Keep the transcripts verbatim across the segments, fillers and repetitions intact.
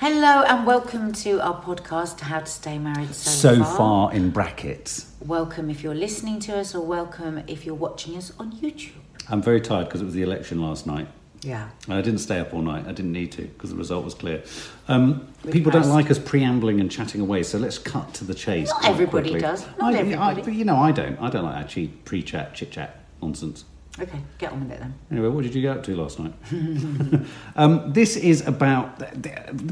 Hello and welcome to our podcast, How to Stay Married So, so far. far in brackets. Welcome if you're listening to us, or welcome if you're watching us on YouTube. I'm very tired because it was the election last night. Yeah. And I didn't stay up all night. I didn't need to because the result was clear. Um, people don't like us preambling and chatting away, so let's cut to the chase. Not everybody quickly. does. Not I, everybody. I, you know, I don't. I don't like actually pre-chat, chit-chat nonsense. Okay, get on with it then. Anyway, what did you get up to last night? um, this is about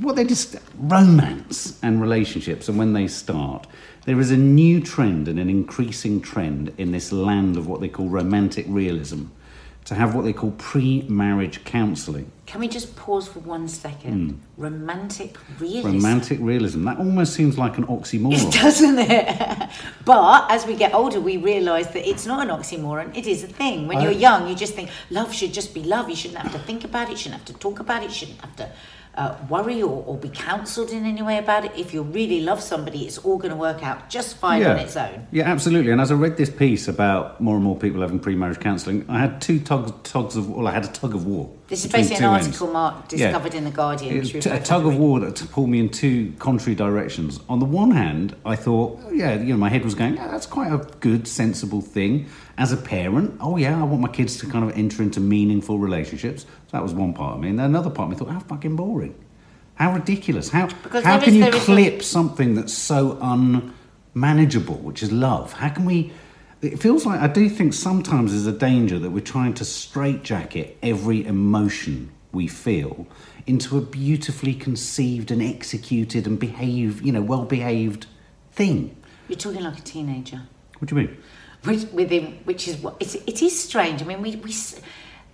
what they just romance and relationships, and when they start. There is a new trend and an increasing trend in this land of what they call romantic realism to have what they call pre-marriage counselling. Can we just pause for one second? Mm. Romantic realism. Romantic realism. That almost seems like an oxymoron. Doesn't it? But as we get older, we realise that it's not an oxymoron. It is a thing. When I... you're young, you just think love should just be love. You shouldn't have to think about it. You shouldn't have to talk about it. You shouldn't have to uh, worry or, or be counselled in any way about it. If you really love somebody, it's all going to work out just fine yeah. on its own. Yeah, absolutely. And as I read this piece about more and more people having pre-marriage counselling, I had two tugs, tugs of... Well, I had a tug of war. This is basically an article ends. Mark discovered yeah. in The Guardian. It, t- a tug of war that pulled me in two contrary directions. On the one hand, I thought, oh, yeah, you know, my head was going, yeah, that's quite a good, sensible thing. As a parent, oh yeah, I want my kids to kind of enter into meaningful relationships. So that was one part of me. And then another part of me thought, how fucking boring. How ridiculous. How, how can is, you clip a... something that's so unmanageable, which is love? How can we... It feels like, I do think sometimes there's a danger that we're trying to straitjacket every emotion we feel into a beautifully conceived and executed and behaved, you know, well-behaved thing. You're talking like a teenager. What do you mean? Which, within, which is what, it, it is strange. I mean, we, we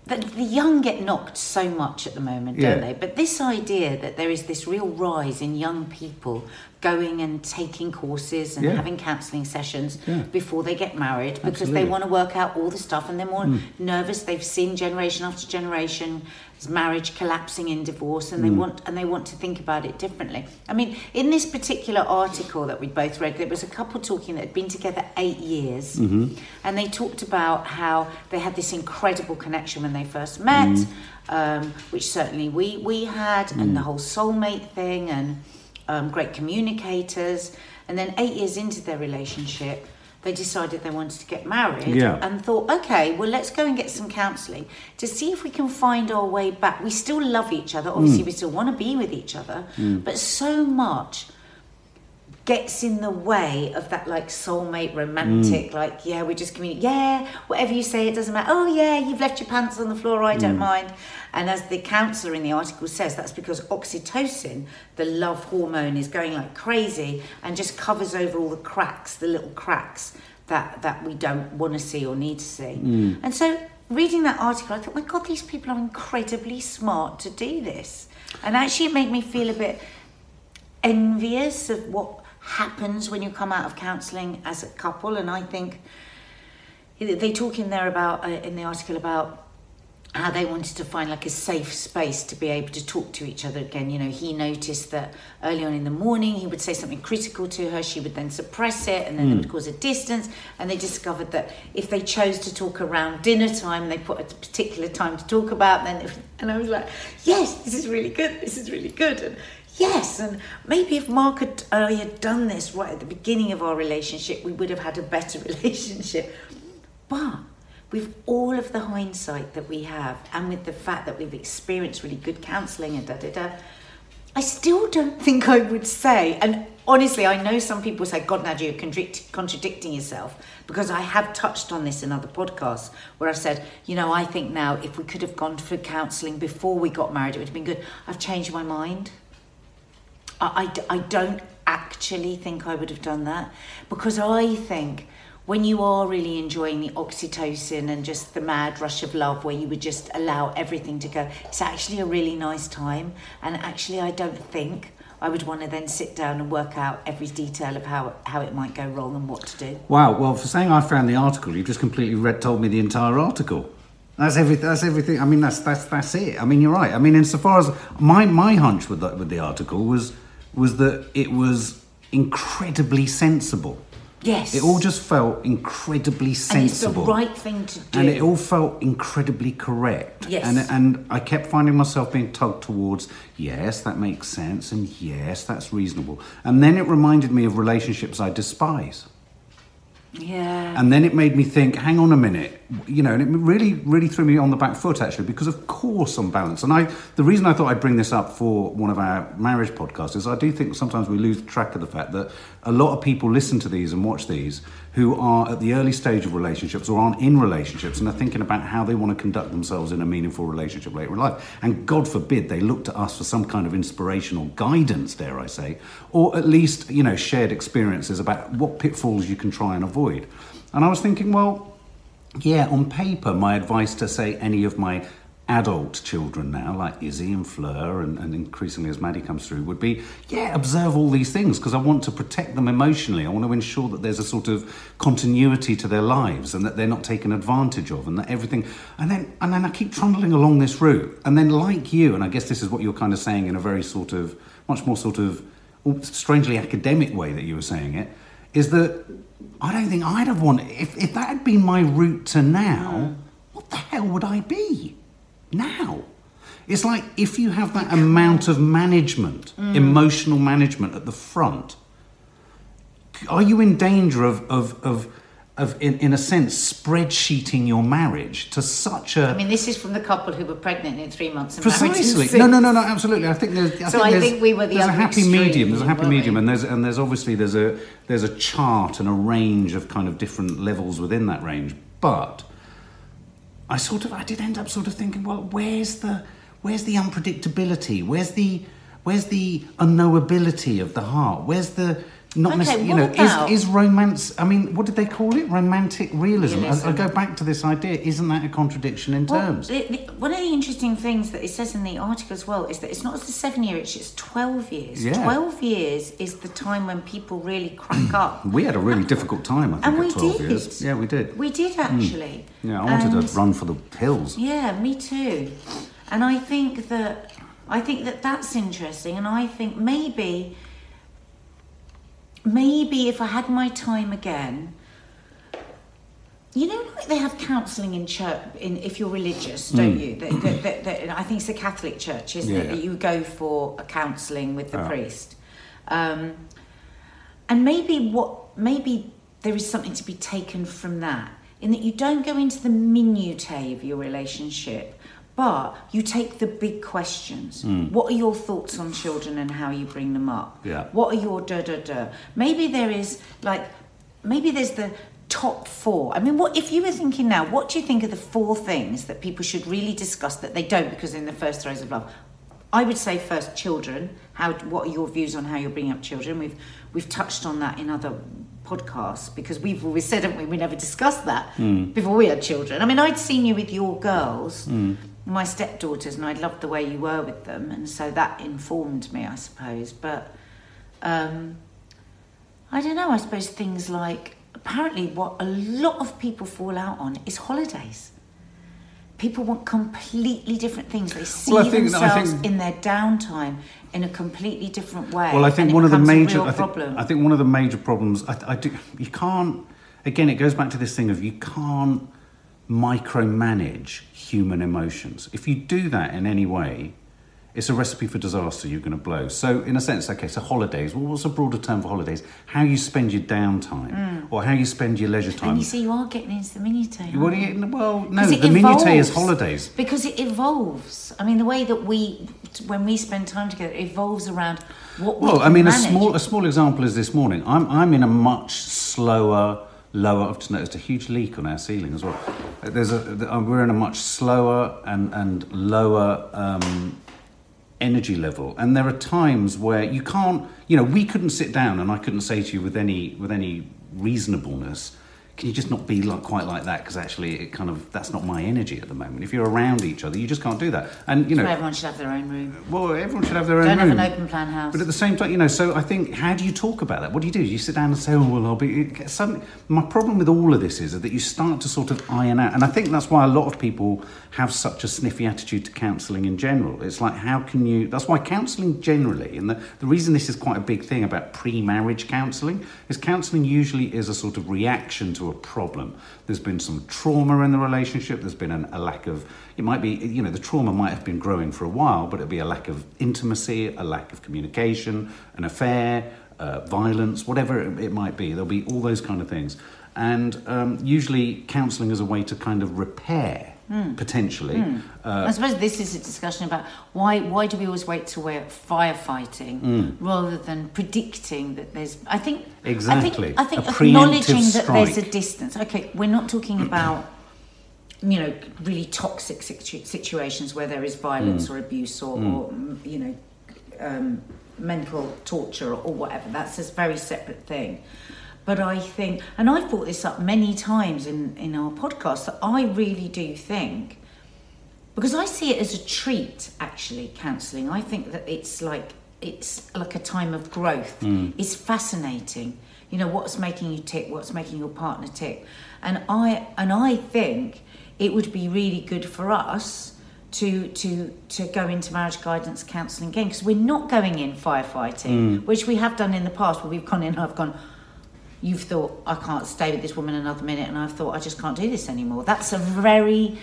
the, the young get knocked so much at the moment, don't yeah. they? But this idea that there is this real rise in young people going and taking courses and yeah. having counselling sessions yeah. before they get married because Absolutely. they want to work out all the stuff and they're more mm. nervous. They've seen generation after generation marriage collapsing in divorce, and mm. they want and they want to think about it differently. I mean, in this particular article that we both read, there was a couple talking that had been together eight years mm-hmm. and they talked about how they had this incredible connection when they first met, mm. um, which certainly we, we had, mm. and the whole soulmate thing, and... Um, great communicators, and then eight years into their relationship they decided they wanted to get married yeah. and thought, okay, well, let's go and get some counselling to see if we can find our way back. We still love each other, obviously mm. we still want to be with each other, mm. but so much gets in the way of that, like, soulmate romantic, mm. like, yeah, we're just communicating, yeah, whatever you say, it doesn't matter. Oh yeah, you've left your pants on the floor, I don't mm. mind. And as the counsellor in the article says, that's because oxytocin, the love hormone, is going like crazy and just covers over all the cracks, the little cracks that, that we don't want to see or need to see. Mm. And so reading that article, I thought, my God, these people are incredibly smart to do this. And actually it made me feel a bit envious of what happens when you come out of counselling as a couple. And I think they talk in there about uh, in the article about how they wanted to find like a safe space to be able to talk to each other again. You know, he noticed that early on in the morning he would say something critical to her, she would then suppress it, and then mm. it would cause a distance. And they discovered that if they chose to talk around dinner time, they put a particular time to talk about, then it, and I was like, yes, this is really good, this is really good. And yes, and maybe if Mark had, uh, had done this right at the beginning of our relationship, we would have had a better relationship. But with all of the hindsight that we have, and with the fact that we've experienced really good counselling and da-da-da, I still don't think I would say, and honestly, I know some people say, God, Nadia, you're contradict- contradicting yourself, because I have touched on this in other podcasts where I've said, you know, I think now if we could have gone for counselling before we got married, it would have been good. I've changed my mind. I, I, I don't actually think I would have done that, because I think when you are really enjoying the oxytocin and just the mad rush of love where you would just allow everything to go, it's actually a really nice time. And actually, I don't think I would want to then sit down and work out every detail of how, how it might go wrong and what to do. Wow, well, for saying I found the article, you've just completely read told me the entire article. That's everything. That's everything. I mean, that's that's that's it. I mean, you're right. I mean, insofar as my my hunch with the, with the article was was that it was incredibly sensible. Yes. It all just felt incredibly sensible. And it's the right thing to do. And it all felt incredibly correct. Yes. And, and I kept finding myself being tugged towards, yes, that makes sense, and yes, that's reasonable. And then it reminded me of relationships I despise. Yeah. And then it made me think, hang on a minute, you know, and it really, really threw me on the back foot, actually, because of course on balance. And I, the reason I thought I'd bring this up for one of our marriage podcasts is I do think sometimes we lose track of the fact that a lot of people listen to these and watch these who are at the early stage of relationships or aren't in relationships and are thinking about how they want to conduct themselves in a meaningful relationship later in life. And God forbid they look to us for some kind of inspirational guidance, dare I say, or at least, you know, shared experiences about what pitfalls you can try and avoid. And I was thinking, well, yeah, on paper, my advice to, say, any of my adult children now, like Izzy and Fleur, and, and increasingly as Maddie comes through, would be, yeah, observe all these things, because I want to protect them emotionally. I want to ensure that there's a sort of continuity to their lives and that they're not taken advantage of and that everything... And then, and then I keep trundling along this route. And then, like you, and I guess this is what you're kind of saying in a very sort of, much more sort of strangely academic way that you were saying it, is that I don't think I'd have wanted... If, if that had been my route to now, what the hell would I be now? It's like if you have that amount of management, mm. emotional management at the front, are you in danger of, of, of, of in, in a sense, spreadsheeting your marriage to such a... I mean, this is from the couple who were pregnant in three months. And precisely. No, no, no, no, absolutely. I think there's... I so think I there's, think we were the there's other a happy extreme, medium. There's a happy medium, we? and there's and there's obviously there's a there's a chart and a range of kind of different levels within that range. But I sort of I did end up sort of thinking, well, where's the where's the unpredictability? Where's the where's the unknowability of the heart? Where's the Not okay, necessarily, you know, about... is, is romance, I mean, what did they call it? Romantic realism. realism. I, I go back to this idea, isn't that a contradiction in well, terms? The, the, one of the interesting things that it says in the article as well is that it's not just a seven year itch, it's twelve years. Yeah. twelve years is the time when people really crack up. We had a really and, difficult time, I think, and we at twelve did. years. Yeah, we did. We did, actually. Mm. Yeah, I wanted and, to run for the hills. Yeah, me too. And I think that, I think that that's interesting, and I think maybe... Maybe if I had my time again, you know, like they have counselling in church. In if you're religious, don't mm. you? That, that, that, that, I think it's the Catholic Church, isn't yeah. it? That you go for a counselling with the oh. priest, um, and maybe what maybe there is something to be taken from that, in that you don't go into the minutiae of your relationship. But you take the big questions. Mm. What are your thoughts on children and how you bring them up? Yeah. What are your da-da-da? Maybe there is, like, maybe there's the top four. I mean, what if you were thinking now, what do you think are the four things that people should really discuss that they don't because in the first throes of love? I would say first, children. How? What are your views on how you're bringing up children? We've we've touched on that in other podcasts because we've always said, haven't we, we never discussed that mm. before we had children. I mean, I'd seen you with your girls. Mm. My stepdaughters, and I loved the way you were with them, and so that informed me, I suppose. But um, I don't know. I suppose things like, apparently what a lot of people fall out on is holidays. People want completely different things. They see well, I think, themselves I think, in their downtime in a completely different way. Well, I think and one it of the major. I think, I think one of the major problems. I, I do. You can't. Again, it goes back to this thing of you can't micromanage human emotions. If you do that in any way, it's a recipe for disaster you're going to blow. So in a sense, okay, so holidays, well, what's a broader term for holidays? How you spend your downtime mm. or how you spend your leisure time. And you see, you are getting into the minutiae. What are you, well, no, the evolves. minutiae is holidays. Because it evolves. I mean, the way that we, when we spend time together, it evolves around what we Well, I mean, a small, a small example is this morning. I'm, I'm in a much slower... Lower, I've just noticed a huge leak on our ceiling as well. There's a, we're in a much slower and, and lower um, energy level. And there are times where you can't, you know, we couldn't sit down and I couldn't say to you with any with any reasonableness, can you just not be like quite like that? Because actually, it kind of that's not my energy at the moment. If you're around each other, you just can't do that. And you know, so everyone should have their own room. Well, everyone should have their own room. Don't have an open plan house. But at the same time, you know, so I think, how do you talk about that? What do you do? You sit down and say, oh well, I'll be. Suddenly, my problem with all of this is that you start to sort of iron out, and I think that's why a lot of people have such a sniffy attitude to counselling in general. It's like, how can you? That's why counselling generally, and the the reason this is quite a big thing about pre-marriage counselling is counselling usually is a sort of reaction to a problem. There's been some trauma in the relationship, there's been an, a lack of, it might be, you know, the trauma might have been growing for a while, but it'll be a lack of intimacy, a lack of communication, an affair, uh, violence, whatever it, it might be. There'll be all those kind of things. And um, usually counselling is a way to kind of repair, mm. potentially. Mm. Uh, I suppose this is a discussion about why why do we always wait till we're firefighting mm. rather than predicting that there's... I think... Exactly. I think, I think acknowledging that there's a distance. Okay, we're not talking about, you know, really toxic situ- situations where there is violence mm. or abuse or, mm. or you know, um, mental torture or, or whatever. That's a very separate thing. But I think, and I've brought this up many times in, in our podcast, that I really do think, because I see it as a treat, actually, counselling. I think that it's like, it's like a time of growth. Mm. It's fascinating. You know, what's making you tick, what's making your partner tick. And I and I think it would be really good for us to to to go into marriage guidance counselling again, because we're not going in firefighting, mm. which we have done in the past, where we've gone in and I've gone, you've thought, I can't stay with this woman another minute, and I've thought, I just can't do this anymore. That's a very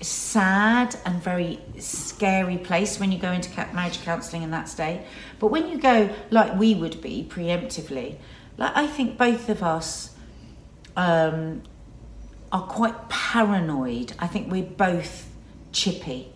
sad and very scary place when you go into marriage counselling in that state. But when you go, like we would be, preemptively, like I think both of us um, are quite paranoid. I think we're both chippy.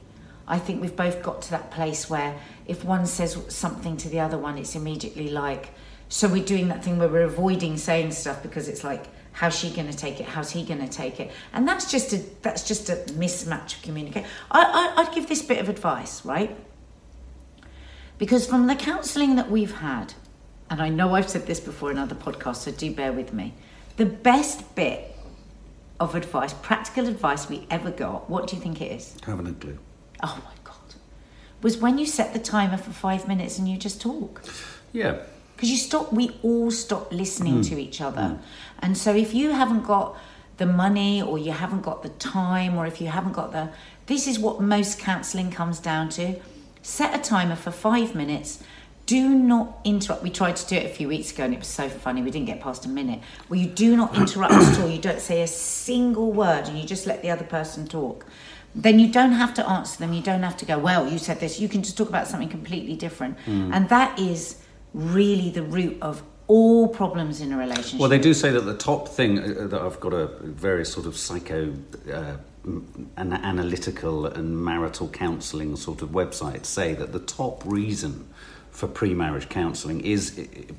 I think we've both got to that place where if one says something to the other one, it's immediately like... So we're doing that thing where we're avoiding saying stuff because it's like, how's she going to take it? How's he going to take it? And that's just a that's just a mismatch of communication. I, I, I'd give this bit of advice, right? Because from the counselling that we've had, and I know I've said this before in other podcasts, so do bear with me. The best bit of advice, practical advice we ever got, what do you think it is? Having a glue. Oh my God. Was when you set the timer for five minutes and you just talk. Yeah. Because you stop, we all stop listening mm. to each other. Mm. And so if you haven't got the money or you haven't got the time or if you haven't got the... This is what most counselling comes down to. Set a timer for five minutes. Do not interrupt. We tried to do it a few weeks ago and it was so funny. We didn't get past a minute. Well, you do not interrupt at all. You don't say a single word and you just let the other person talk. Then you don't have to answer them. You don't have to go, well, you said this. You can just talk about something completely different. Mm. And that is... really the root of all problems in a relationship. Well, they do say that the top thing uh, that I've got a very sort of psycho uh, an analytical and marital counselling sort of websites say that the top reason for pre-marriage counselling is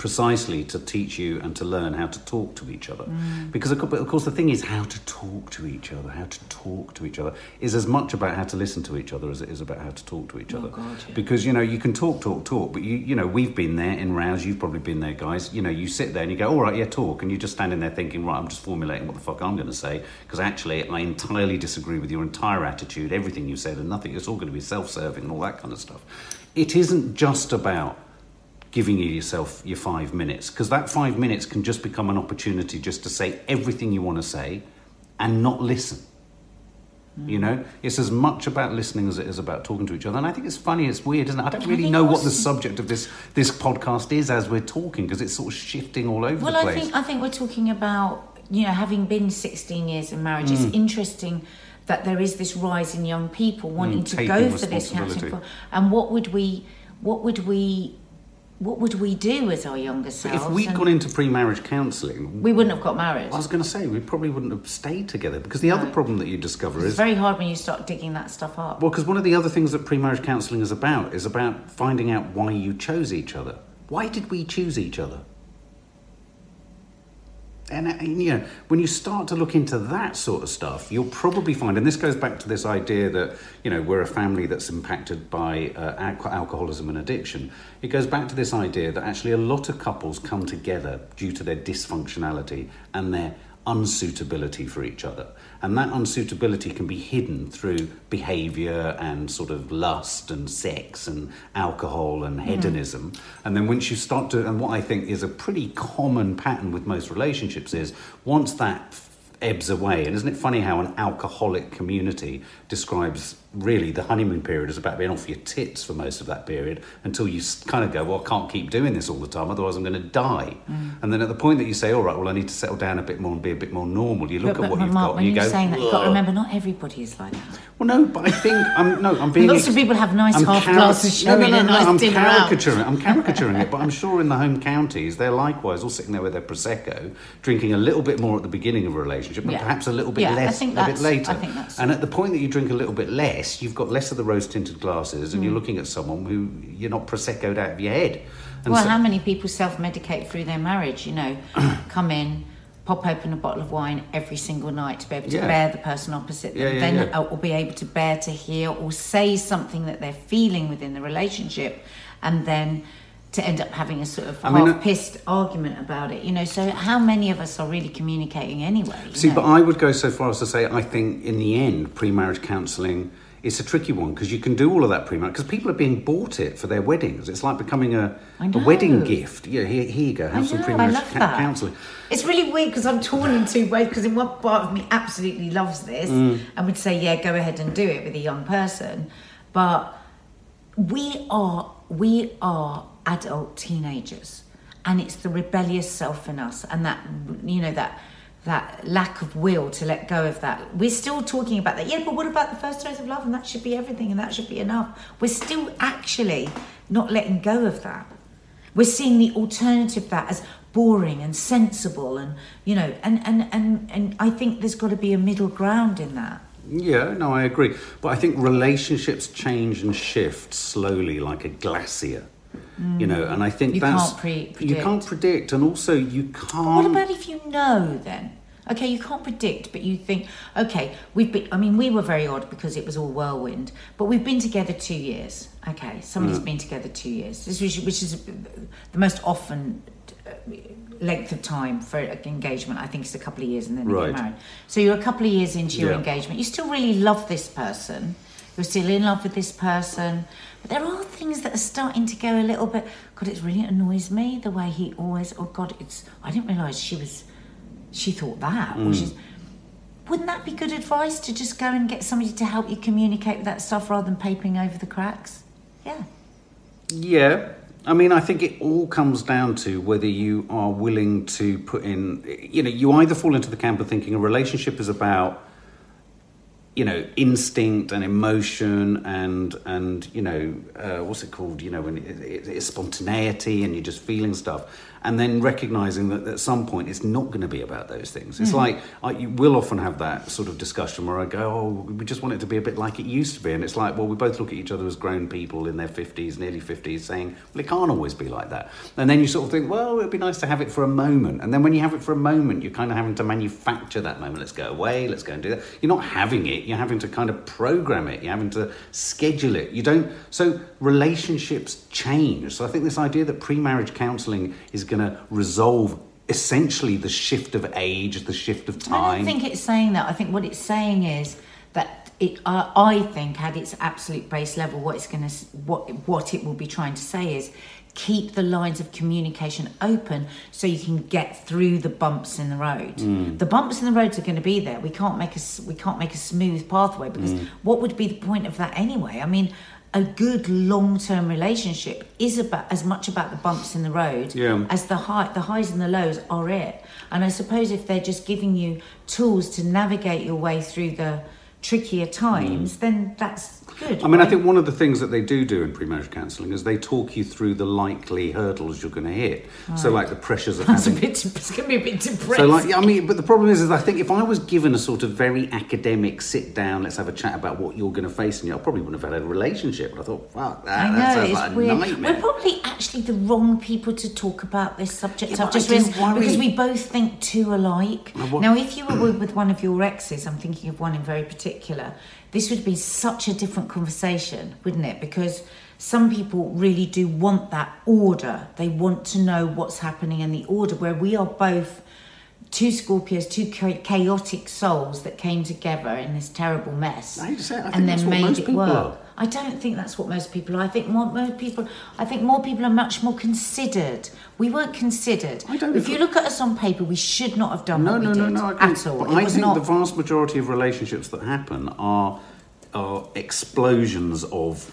precisely to teach you and to learn how to talk to each other. Mm. Because, of course, the thing is how to talk to each other, how to talk to each other is as much about how to listen to each other as it is about how to talk to each oh other. God, yeah. Because, you know, you can talk, talk, talk, but, you you know, we've been there in rows, you've probably been there, guys. You know, you sit there and you go, all right, yeah, talk, and you're just standing there thinking, right, I'm just formulating what the fuck I'm going to say, because actually I entirely disagree with your entire attitude, everything you said and nothing, it's all going to be self-serving and all that kind of stuff. It isn't just about giving yourself your five minutes, because that five minutes can just become an opportunity just to say everything you want to say and not listen. Mm. You know, it's as much about listening as it is about talking to each other. And I think it's funny, it's weird, isn't it? I don't really I know what the subject of this, this podcast is as we're talking, because it's sort of shifting all over well, the place. Well, I think, I think we're talking about, you know, having been sixteen years in marriage, mm. it's interesting... that there is this rise in young people wanting mm, to go for this counselling, and what would we, what would we, what would we do as our younger selves? But if we'd gone into pre-marriage counselling, we wouldn't have got married. I was going to say we probably wouldn't have stayed together, because the no. other problem that you discover it's is it's very hard when you start digging that stuff up. Well, because one of the other things that pre-marriage counselling is about is about finding out why you chose each other. Why did we choose each other? And, and, you know, when you start to look into that sort of stuff, you'll probably find, and this goes back to this idea that, you know, we're a family that's impacted by uh, al- alcoholism and addiction. It goes back to this idea that actually a lot of couples come together due to their dysfunctionality and their unsuitability for each other. And that unsuitability can be hidden through behaviour and sort of lust and sex and alcohol and hedonism. Mm. And then once you start to, and what I think is a pretty common pattern with most relationships is, once that ebbs away, and isn't it funny how an alcoholic community describes really the honeymoon period as about being off your tits for most of that period, until you kind of go, well, I can't keep doing this all the time, otherwise I'm going to die. Mm. And then at the point that you say, all right, well, I need to settle down a bit more and be a bit more normal, you look but, at but what you've Mark, got and you go, saying that, you've got to remember, not everybody is like that. Well, no, but I think I'm no, I'm being. Lots ex- of people have nice I'm half cari- glasses showing no, no, no, and no, nice I'm dinner caricaturing, out. I'm caricaturing it, but I'm sure in the home counties they're likewise all sitting there with their prosecco, drinking a little bit more at the beginning of a relationship, but yeah. perhaps a little bit yeah, less a bit later. I think that's, and at the point that you drink a little bit less, you've got less of the rose-tinted glasses, and mm. you're looking at someone who you're not proseccoed out of your head. And well, so, how many people self-medicate through their marriage? You know, come in, pop open a bottle of wine every single night to be able to yeah. bear the person opposite them, yeah, yeah, then yeah. or be able to bear to hear or say something that they're feeling within the relationship, and then to end up having a sort of I mean, half-pissed I, argument about it, you know. So how many of us are really communicating anyway? See, know? But I would go so far as to say I think, in the end, pre-marriage counselling, it's a tricky one, because you can do all of that pre-marriage, because people are being bought it for their weddings. It's like becoming a, a wedding gift. Yeah, here, here you go, have I some know, pre-marriage ca- counselling. It's really weird, because I'm torn in two ways, because in one part of me absolutely loves this mm. and would say, yeah, go ahead and do it with a young person. But we are we are adult teenagers, and it's the rebellious self in us, and that, you know, that that lack of will to let go of that. We're still talking about that. Yeah, but what about the first throes of love? And that should be everything, and that should be enough. We're still actually not letting go of that. We're seeing the alternative that as boring and sensible, and, you know, and, and, and, and I think there's got to be a middle ground in that. Yeah, no, I agree. But I think relationships change and shift slowly like a glacier. Mm. You know, and I think you that's... Can't pre- predict. You can't predict, and also you can't... But what about if you know, then? Okay, you can't predict, but you think, okay, we've been... I mean, we were very odd because it was all whirlwind, but we've been together two years. Okay, somebody's mm. been together two years, this which, which is the most often length of time for engagement. I think it's a couple of years, and then you right. get married. So you're a couple of years into your yeah. engagement. You still really love this person. You're still in love with this person. But there are things that are starting to go a little bit, God, it really annoys me the way he always, oh God, it's, I didn't realise she was, she thought that. Mm. Or she's, wouldn't that be good advice to just go and get somebody to help you communicate with that stuff rather than papering over the cracks? Yeah. Yeah. I mean, I think it all comes down to whether you are willing to put in, you know, you either fall into the camp of thinking a relationship is about, you know, instinct and emotion and, and you know, uh, what's it called? You know, when it, it, it's spontaneity and you're just feeling stuff. And then recognising that at some point it's not going to be about those things. It's mm. like, I, you will often have that sort of discussion where I go, oh, we just want it to be a bit like it used to be. And it's like, well, we both look at each other as grown people in their fifties, nearly fifties, saying, well, it can't always be like that. And then you sort of think, well, it'd be nice to have it for a moment. And then when you have it for a moment, you're kind of having to manufacture that moment. Let's go away, let's go and do that. You're not having it. You're having to kind of program it. You're having to schedule it. You don't... So relationships change. So I think this idea that pre-marriage counselling is going to resolve essentially the shift of age, the shift of time. I don't think it's saying that. I think what it's saying is that it. Uh, I think, at its absolute base level, what it's going to, what what it will be trying to say is, keep the lines of communication open so you can get through the bumps in the road. Mm. The bumps in the roads are going to be there. We can't make a we can't make a smooth pathway, because mm. what would be the point of that anyway? I mean, a good long-term relationship is about as much about the bumps in the road yeah. as the high, the highs and the lows are it. And I suppose if they're just giving you tools to navigate your way through the trickier times, mm. then that's good. I mean, right? I think one of the things that they do do in pre-marriage counselling is they talk you through the likely hurdles you're going to hit. Right. So, like, the pressures of that's having... A bit, it's going to be a bit depressing. So, like, I mean, but the problem is, is I think if I was given a sort of very academic sit-down, let's have a chat about what you're going to face, and you, I probably wouldn't have had a relationship. But I thought, fuck, that, I know, that sounds it's like weird. A nightmare. We're probably actually the wrong people to talk about this subject. Yeah, so I've just realised, because we both think two alike. Well, now, if you were with one of your exes, I'm thinking of one in very particular, this would be such a different conversation, wouldn't it? Because some people really do want that order. They want to know what's happening in the order, where we are both two Scorpios, two chaotic souls that came together in this terrible mess, I say, I and then made it work. Are. I don't think that's what most people are. I think more, more people. I think more people are much more considered. We weren't considered. I don't if you look at us on paper, we should not have done no, what we no, did no, no, I at all. But I think not... the vast majority of relationships that happen are are explosions of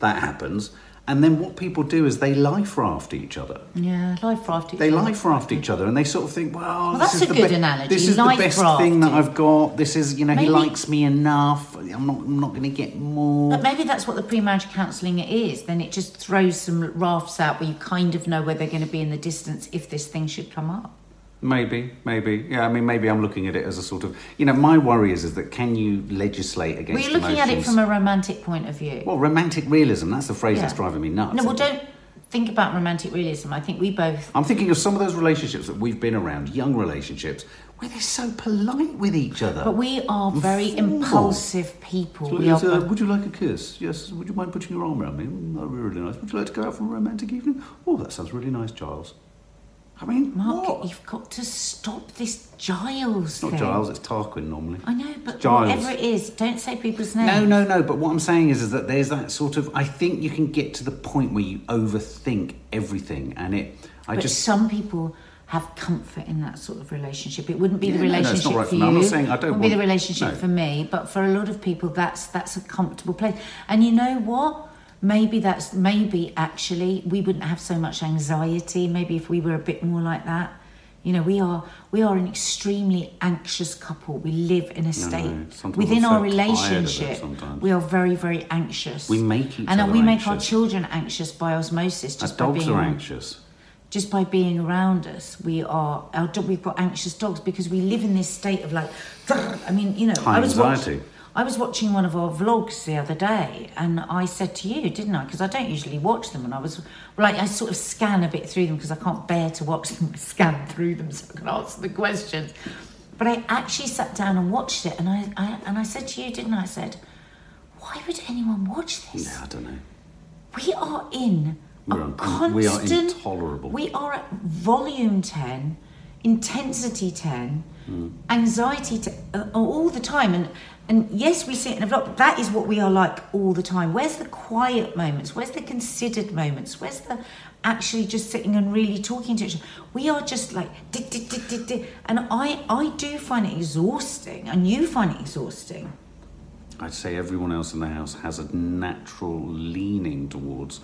that happens. And then what people do is they life raft each other. Yeah, life raft each they other. They life raft each other and they sort of think, well, well this that's is a good be- analogy. This is life the best rafting. Thing that I've got. This is, you know, maybe, he likes me enough. I'm not I'm not going to get more. But maybe that's what the pre-marriage counselling is. Then it just throws some rafts out where you kind of know where they're going to be in the distance if this thing should come up. Maybe, maybe. Yeah, I mean, maybe I'm looking at it as a sort of... You know, my worry is, is that can you legislate against emotions? Well, you're looking emotions? At it from a romantic point of view. Well, romantic realism, that's the phrase yeah. that's driving me nuts. No, well, don't it? Think about romantic realism. I think we both... I'm thinking of some of those relationships that we've been around, young relationships, where they're so polite with each other. But we are very Fool. impulsive people. So, we yes, are... uh, would you like a kiss? Yes. Would you mind putting your arm around me? That would be really nice. Would you like to go out for a romantic evening? Oh, that sounds really nice, Giles. I mean, Mark, what? You've got to stop this Giles It's not thing. Giles, it's Tarquin normally. I know, but Giles. Whatever it is, don't say people's names. No, no, no, but what I'm saying is, is that there's that sort of... I think you can get to the point where you overthink everything, and it... I but just some people have comfort in that sort of relationship. It wouldn't be yeah, the relationship no, no, right for you. I'm not saying I don't it wouldn't want... be the relationship no. for me, but for a lot of people, that's that's a comfortable place. And you know what? Maybe that's, maybe actually we wouldn't have so much anxiety, maybe if we were a bit more like that. You know, we are we are an extremely anxious couple. We live in a state, no, no. within our relationship, we are very, very anxious. We make each and other And we make anxious. Our children anxious by osmosis. Just our by dogs being, are anxious. Just by being around us, we are, our dog, we've got anxious dogs because we live in this state of like, I mean, you know. High I was anxiety. Watching, I was watching one of our vlogs the other day, and I said to you, didn't I? Because I don't usually watch them, and I was like, I sort of scan a bit through them because I can't bear to watch them. I scan through them so I can answer the questions. But I actually sat down and watched it, and I, I and I said to you, didn't I? I said, why would anyone watch this? No, I don't know. We are in We're a un- constant. We are intolerable. We are at volume ten, intensity ten, mm. anxiety ten, uh, all the time, and. And yes, we sit in a vlog, but that is what we are like all the time. Where's the quiet moments? Where's the considered moments? Where's the actually just sitting and really talking to each other? We are just like, di, di, di, di, di. And I, I do find it exhausting, and you find it exhausting. I'd say everyone else in the house has a natural leaning towards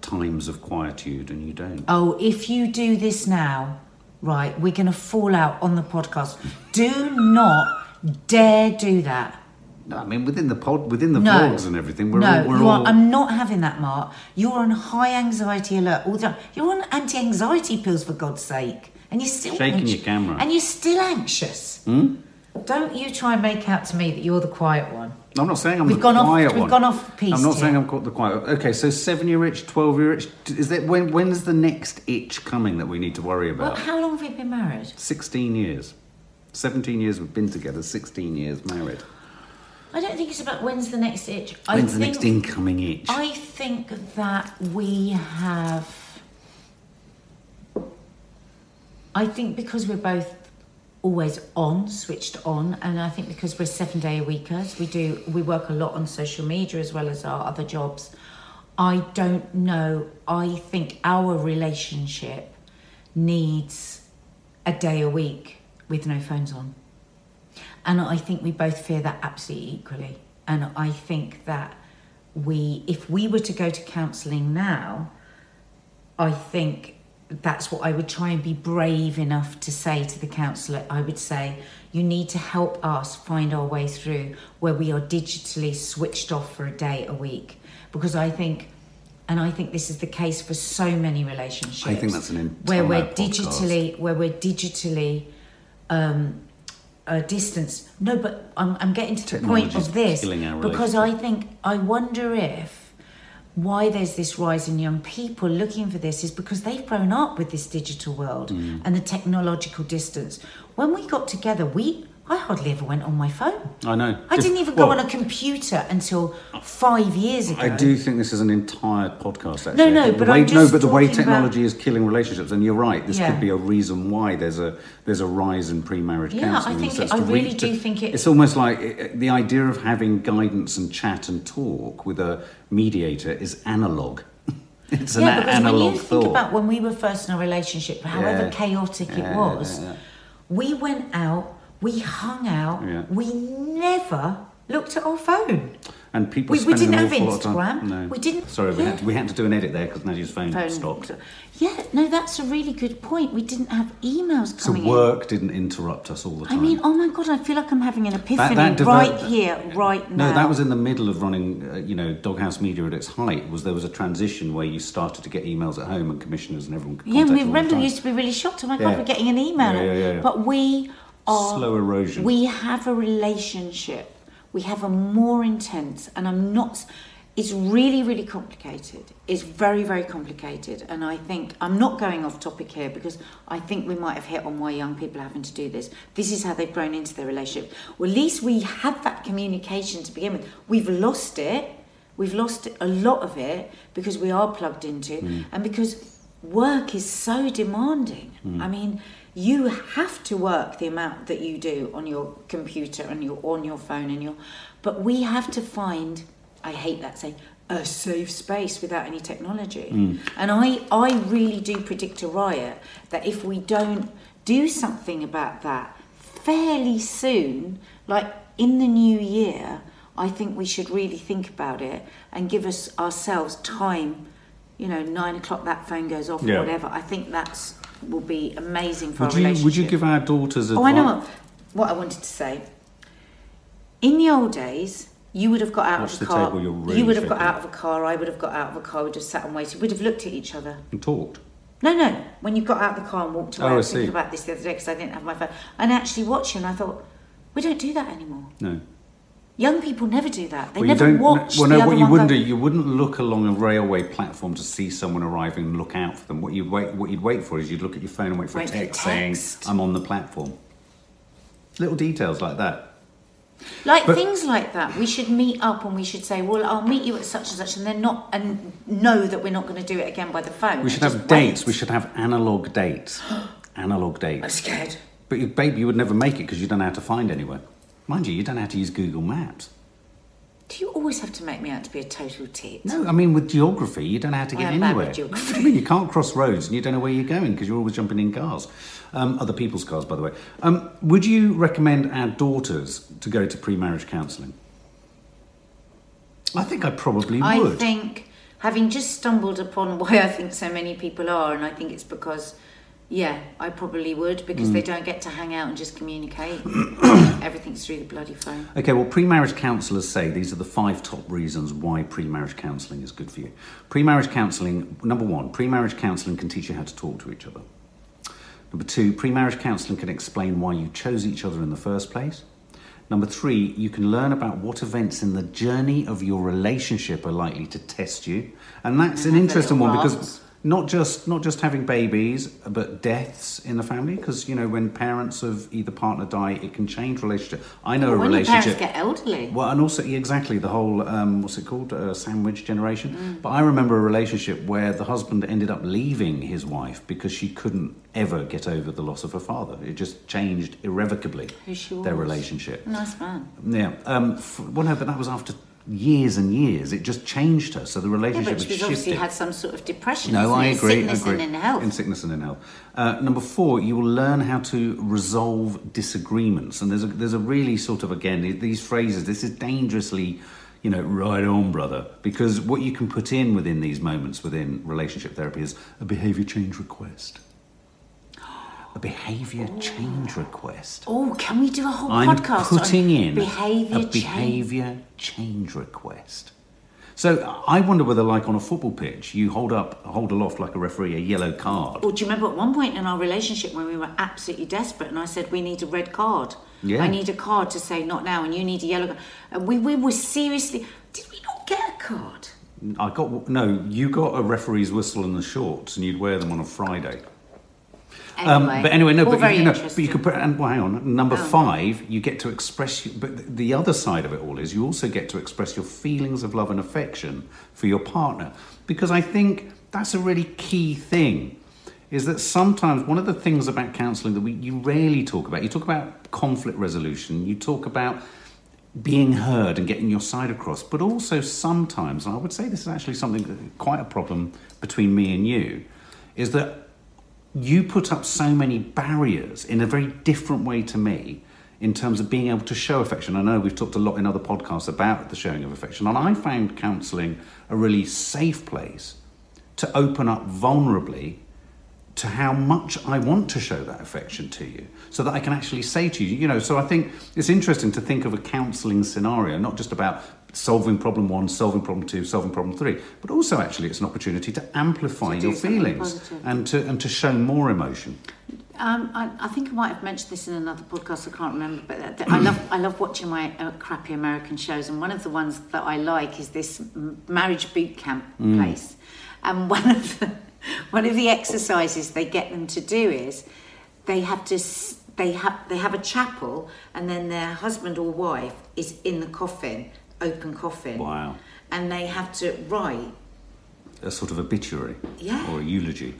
times of quietude, and you don't. Oh, if you do this now, right, we're going to fall out on the podcast. Do not... dare do that. No, I mean within the pod, within the no, vlogs and everything. We're no, all, we're you are, all... I'm not having that, Mark. You're on high anxiety alert all the time. You're on anti-anxiety pills for God's sake, and you're still shaking anxious. Your camera, and you're still anxious. Hmm? Don't you try and make out to me that you're the quiet one. I'm not saying I'm we've the gone quiet off, one. We've gone off piece. I'm not here. Saying I'm caught the quiet one. Okay, so seven-year itch, twelve-year itch. Is that when? When is the next itch coming that we need to worry about? Well, how long have we been married? Sixteen years. seventeen years we've been together, sixteen years married. I don't think it's about when's the next itch. When's I the think, next incoming itch? I think that we have... I think because we're both always on, switched on, and I think because we're seven-day-a-weekers, we do we work a lot on social media as well as our other jobs. I don't know. I think our relationship needs a day a week with no phones on. And I think we both fear that absolutely equally. And I think that we, if we were to go to counselling now, I think that's what I would try and be brave enough to say to the counsellor. I would say, you need to help us find our way through where we are digitally switched off for a day a week. Because I think, and I think this is the case for so many relationships. I think that's an entire where we're digitally, podcast. Where we're digitally, Um, a distance. No, but I'm, I'm getting to the Technology's point of this because I think I wonder if why there's this rise in young people looking for this is because they've grown up with this digital world mm. and the technological distance. When we got together, we I hardly ever went on my phone. I know. I didn't even go well, on a computer until five years ago. I do think this is an entire podcast, actually. No, no, but the way, I'm just No, but the way technology about... is killing relationships, and you're right, this yeah. could be a reason why there's a there's a rise in pre-marriage yeah, counselling. Yeah, I, think it, I really do to, think it... It's almost like it, the idea of having guidance and chat and talk with a mediator is analogue. It's yeah, an analogue thought. Yeah, because when you think thought. about when we were first in a relationship, however yeah. chaotic yeah, it was, yeah, yeah, yeah. we went out... We hung out. Yeah. We never looked at our phone. And people we, we didn't have Instagram. No. We didn't. Sorry, we, yeah. had to, we had to do an edit there because Nadia's phone, phone stopped. Yeah, no, that's a really good point. We didn't have emails coming. So work in. didn't interrupt us all the time. I mean, oh my god, I feel like I'm having an epiphany that, that right here, right now. No, that was in the middle of running. Uh, you know, Doghouse Media at its height was there was a transition where you started to get emails at home and commissioners and everyone. Could yeah, we remember we used to be really shocked. Oh my yeah. god, we're getting an email, yeah, yeah, yeah, yeah. but we. Are, slow erosion. We have a relationship. We have a more intense, and I'm not. It's really, really complicated. It's very, very complicated, and I think I'm not going off topic here because I think we might have hit on why young people are having to do this. This is how they've grown into their relationship. Well, at least we had that communication to begin with. We've lost it. We've lost a lot of it because we are plugged into, mm. and because work is so demanding. Mm. I mean. You have to work the amount that you do on your computer and your on your phone and your, but we have to find. I hate that saying, a safe space without any technology. Mm. And I, I really do predict a riot that if we don't do something about that fairly soon, like in the new year, I think we should really think about it and give us ourselves time. You know, nine o'clock that phone goes off yeah. or whatever. I think that's. Will be amazing for would our you, relationship. Would you give our daughters advice? Oh, I know what, what I wanted to say. In the old days, you would have got out Watch of a car. Table, really you would have shaking. got out of a car. I would have got out of a car. We'd have sat and waited. We'd have looked at each other and talked. No, no. When you got out of the car and walked away, oh, I was I thinking about this the other day because I didn't have my phone. And actually watching, I thought, we don't do that anymore. No. Young people never do that. They well, never watch. Well, no, the other what you wouldn't go, do, you wouldn't look along a railway platform to see someone arriving and look out for them. What you'd wait, what you'd wait for is you'd look at your phone and wait for wait a text, for text saying, "I'm on the platform." Little details like that. Like but, things like that. We should meet up and we should say, "Well, I'll meet you at such and such," and then not and know that we're not going to do it again by the phone. We should have dates. Wait. We should have analogue dates. Analogue dates. I'm scared. But you, babe, you would never make it because you don't know how to find anywhere. Mind you, you don't have to use Google Maps. Do you always have to make me out to be a total tit? No, I mean, with geography, you don't know how to get anywhere. With geography. I mean, you can't cross roads and you don't know where you're going because you're always jumping in cars. Um, other people's cars, by the way. Um, would you recommend our daughters to go to pre-marriage counselling? I think I probably I would. I think, having just stumbled upon why I think so many people are, and I think it's because... Yeah, I probably would, because mm. they don't get to hang out and just communicate. Everything's through the bloody phone. Okay, well, pre-marriage counsellors say these are the five top reasons why pre-marriage counselling is good for you. Pre-marriage counselling, number one, pre-marriage counselling can teach you how to talk to each other. Number two, pre-marriage counselling can explain why you chose each other in the first place. Number three, you can learn about what events in the journey of your relationship are likely to test you. And that's and an interesting one because... Not just not just having babies, but deaths in the family. Because, you know, when parents of either partner die, it can change relationship. I know well, a when relationship... When parents get elderly. Well, and also, exactly, the whole, um, what's it called, uh, sandwich generation. Mm. But I remember a relationship where the husband ended up leaving his wife because she couldn't ever get over the loss of her father. It just changed irrevocably their relationship. Nice man. Yeah. Um, f- well, no, but that was after... Years and years, it just changed her. So the relationship yeah, but was obviously had some sort of depression. No, I agree. Sickness agree. and in health. In sickness and in health. Uh, number four, you will learn how to resolve disagreements. And there's a there's a really sort of again these phrases. This is dangerously, you know, right on, brother. Because what you can put in within these moments within relationship therapy is a behaviour change request. A behaviour change request. Oh, can we do a whole I'm podcast putting on in behaviour a behaviour change. change request? So I wonder whether, like on a football pitch, you hold up, hold aloft like a referee, a yellow card. Or do you remember at one point in our relationship when we were absolutely desperate, and I said we need a red card. Yeah. I need a card to say not now, and you need a yellow card. And we we were seriously. Did we not get a card? I got no. You got a referee's whistle and the shorts, and you'd wear them on a Friday. Anyway, um, but anyway, no, but you, you know, but you could put, and well, hang on, number oh. five, you get to express, but the other side of it all is you also get to express your feelings of love and affection for your partner. Because I think that's a really key thing, is that sometimes one of the things about counselling that we you rarely talk about, you talk about conflict resolution, you talk about being heard and getting your side across, but also sometimes, and I would say this is actually something, that, quite a problem between me and you, is that you put up so many barriers in a very different way to me in terms of being able to show affection. I know we've talked a lot in other podcasts about the showing of affection, and I found counselling a really safe place to open up vulnerably to how much I want to show that affection to you, so that I can actually say to you, you know, so I think it's interesting to think of a counselling scenario, not just about solving problem one, solving problem two, solving problem three, but also actually it's an opportunity to amplify your feelings and to and to show more emotion. Um, I, I think I might have mentioned this in another podcast, I can't remember, but I love I love watching my uh, crappy American shows, and one of the ones that I like is this marriage boot camp mm. place, and one of the One of the exercises they get them to do is they have to they have they have a chapel, and then their husband or wife is in the coffin, open coffin. Wow! And they have to write a sort of obituary, yeah, or a eulogy.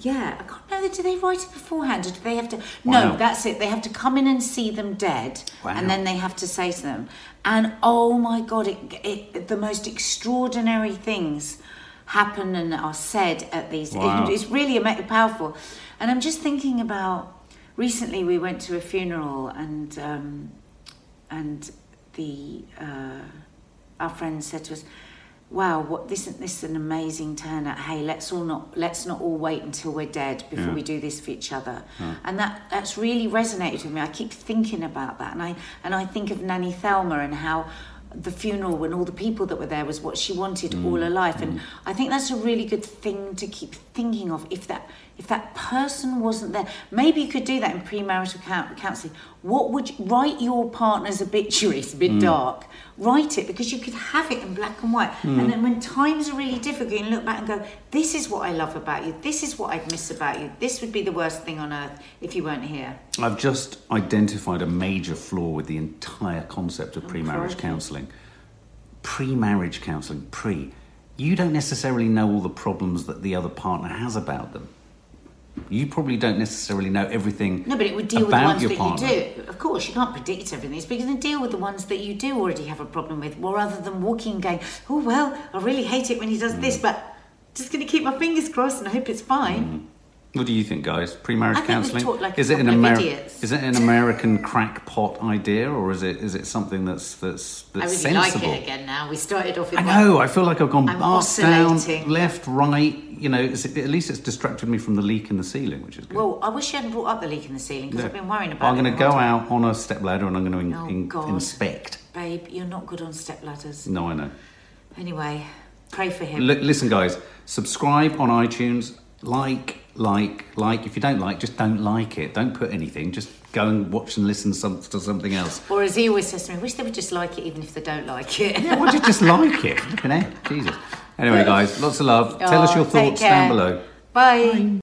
Yeah, I can't remember. Do they write it beforehand, or do they have to? Wow. No, that's it. They have to come in and see them dead, wow, and then they have to say to them, and oh my God, it, it the most extraordinary things happen and are said at these. Wow. It's really powerful. And I'm just thinking about, recently we went to a funeral, and um, and the uh, our friend said to us, "Wow, what isn't this an amazing turnout? Hey, let's all not let's not all wait until we're dead before yeah. we do this for each other." Yeah. And that that's really resonated with me. I keep thinking about that, and I and I think of Nanny Thelma and how the funeral and all the people that were there was what she wanted mm. all her life, mm. and I think that's a really good thing to keep thinking of. If that if that person wasn't there, maybe you could do that in premarital counselling. What would you, write your partner's obituary? It's a bit mm. dark. Write it, because you could have it in black and white, mm. and then when times are really difficult, you can look back and go, "This is what I love about you. This is what I'd miss about you. This would be the worst thing on earth if you weren't here." I've just identified a major flaw with the entire concept of pre-marriage counselling. Pre-marriage counselling, pre, you don't necessarily know all the problems that the other partner has about them. You probably don't necessarily know everything. No, but it would deal with the ones that partner. you do. Of course, you can't predict everything. It's because then deal with the ones that you do already have a problem with, or rather than walking and going, "Oh well, I really hate it when he does mm. this, but just going to keep my fingers crossed and hope it's fine." Mm. What do you think, guys? Pre-marriage counselling, like is it an American is it an American crackpot idea, or is it is it something that's that's that's I really sensible? Like it again now. We started off. With I know. One. I feel like I've gone arse down, left, right. You know, it's, at least it's distracted me from the leak in the ceiling, which is good. Well, I wish you hadn't brought up the leak in the ceiling, because no. I've been worrying about. I'm going to go time. out on a stepladder, and I'm going to oh, in, God. inspect. Babe, you're not good on stepladders. No, I know. Anyway, pray for him. L- listen, guys, subscribe on iTunes. Like. Like, like, if you don't like, just don't like it. Don't put anything. Just go and watch and listen some, to something else. Or as he always says to me, I wish they would just like it even if they don't like it. Yeah, why do you just like it? Jesus. Anyway, guys, lots of love. Oh, Tell us your thoughts down below. Bye. Bye.